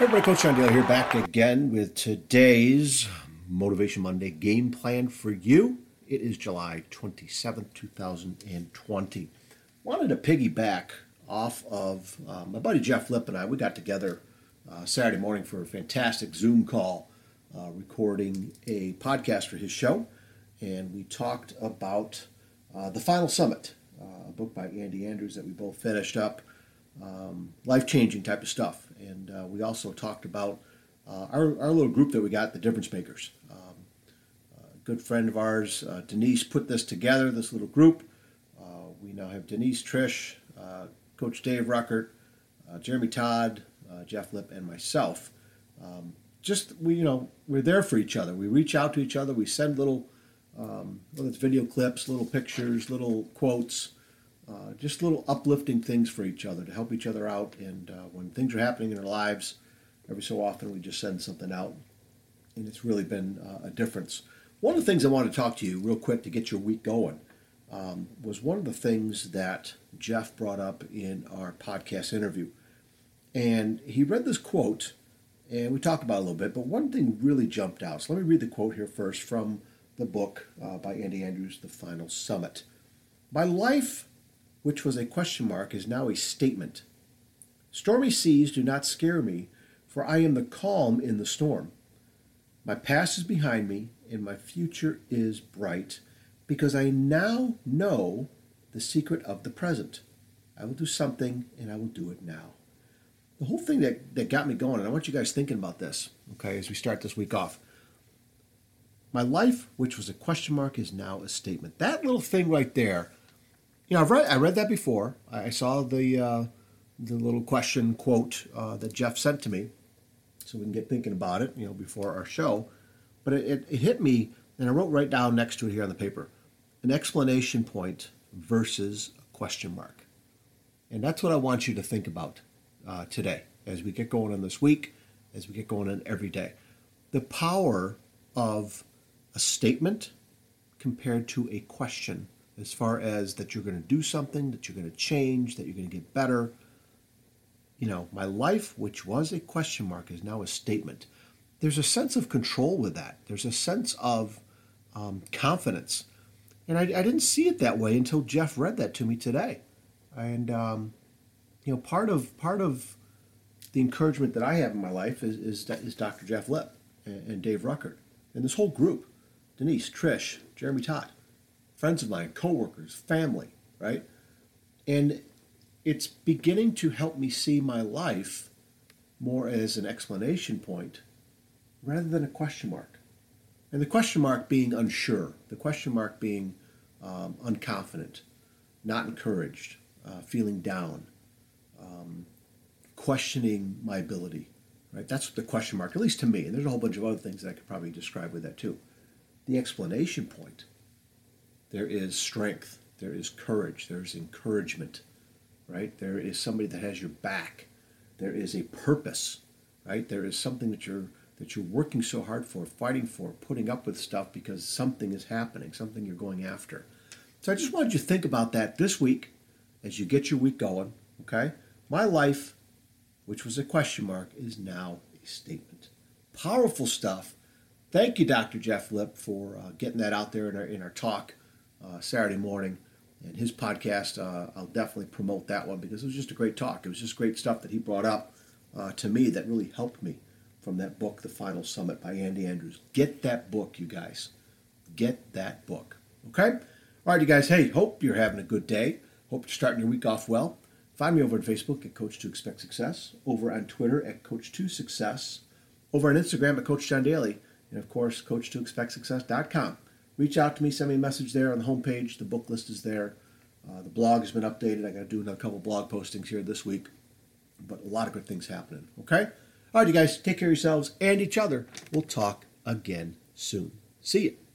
Hey everybody, Coach John Daly here, back again with today's Motivation Monday game plan for you. It is July 27th, 2020. Wanted to piggyback off of my buddy Jeff Lipp and I. We got together Saturday morning for a fantastic Zoom call recording a podcast for his show, and we talked about The Final Summit, a book by Andy Andrews that we both finished up. Life-changing type of stuff. And we also talked about our little group that we got, the Difference Makers. A good friend of ours, Denise, put this together, this little group. We now have Denise, Trish, Coach Dave Ruckert, Jeremy Todd, Jeff Lipp, and myself. We're there for each other. We reach out to each other. We send little, whether it's video clips, little pictures, little quotes, just little uplifting things for each other to help each other out. And when things are happening in our lives, every so often we just send something out, and it's really been a difference. One of the things I want to talk to you real quick to get your week going was one of the things that Jeff brought up in our podcast interview. And he read this quote, and we talked about it a little bit, but one thing really jumped out. So let me read the quote here first from the book by Andy Andrews, The Final Summit. "My life, which was a question mark, is now a statement. Stormy seas do not scare me, for I am the calm in the storm. My past is behind me, and my future is bright, because I now know the secret of the present. I will do something, and I will do it now." The whole thing that got me going, and I want you guys thinking about this, okay, as we start this week off. My life, which was a question mark, is now a statement. That little thing right there, you know, I read that before. I saw the little question quote that Jeff sent to me, so we can get thinking about it, you know, before our show. But it hit me, and I wrote right down next to it here on the paper, an exclamation point versus a question mark. And that's what I want you to think about today, as we get going on this week, as we get going on every day. The power of a statement compared to a question, as far as that you're going to do something, that you're going to change, that you're going to get better. You know, my life, which was a question mark, is now a statement. There's a sense of control with that. There's a sense of confidence. And I didn't see it that way until Jeff read that to me today. And, you know, part of the encouragement that I have in my life is Dr. Jeff Lipp and Dave Ruckert and this whole group, Denise, Trish, Jeremy Todd, friends of mine, coworkers, family, right? And it's beginning to help me see my life more as an exclamation point rather than a question mark. And the question mark being unsure, the question mark being unconfident, not encouraged, feeling down, questioning my ability, right? That's the question mark, at least to me. And there's a whole bunch of other things that I could probably describe with that too. The exclamation point. There is strength, there is courage, there is encouragement, right? There is somebody that has your back. There is a purpose, right? There is something that you're working so hard for, fighting for, putting up with stuff because something is happening, something you're going after. So I just wanted you to think about that this week as you get your week going, okay? My life, which was a question mark, is now a statement. Powerful stuff. Thank you, Dr. Jeff Lipp, for getting that out there in our talk Saturday morning, and his podcast, I'll definitely promote that one because it was just a great talk. It was just great stuff that he brought up to me that really helped me from that book, The Final Summit by Andy Andrews. Get that book, you guys. Get that book. Okay? All right, you guys. Hey, hope you're having a good day. Hope you're starting your week off well. Find me over on Facebook at Coach2ExpectSuccess, over on Twitter at Coach2Success, over on Instagram at Coach John Daly, and, of course, Coach2ExpectSuccess.com. Reach out to me, send me a message there on the homepage. The book list is there. The blog has been updated. I got to do another couple blog postings here this week, but a lot of good things happening. Okay? All right, you guys, take care of yourselves and each other. We'll talk again soon. See you.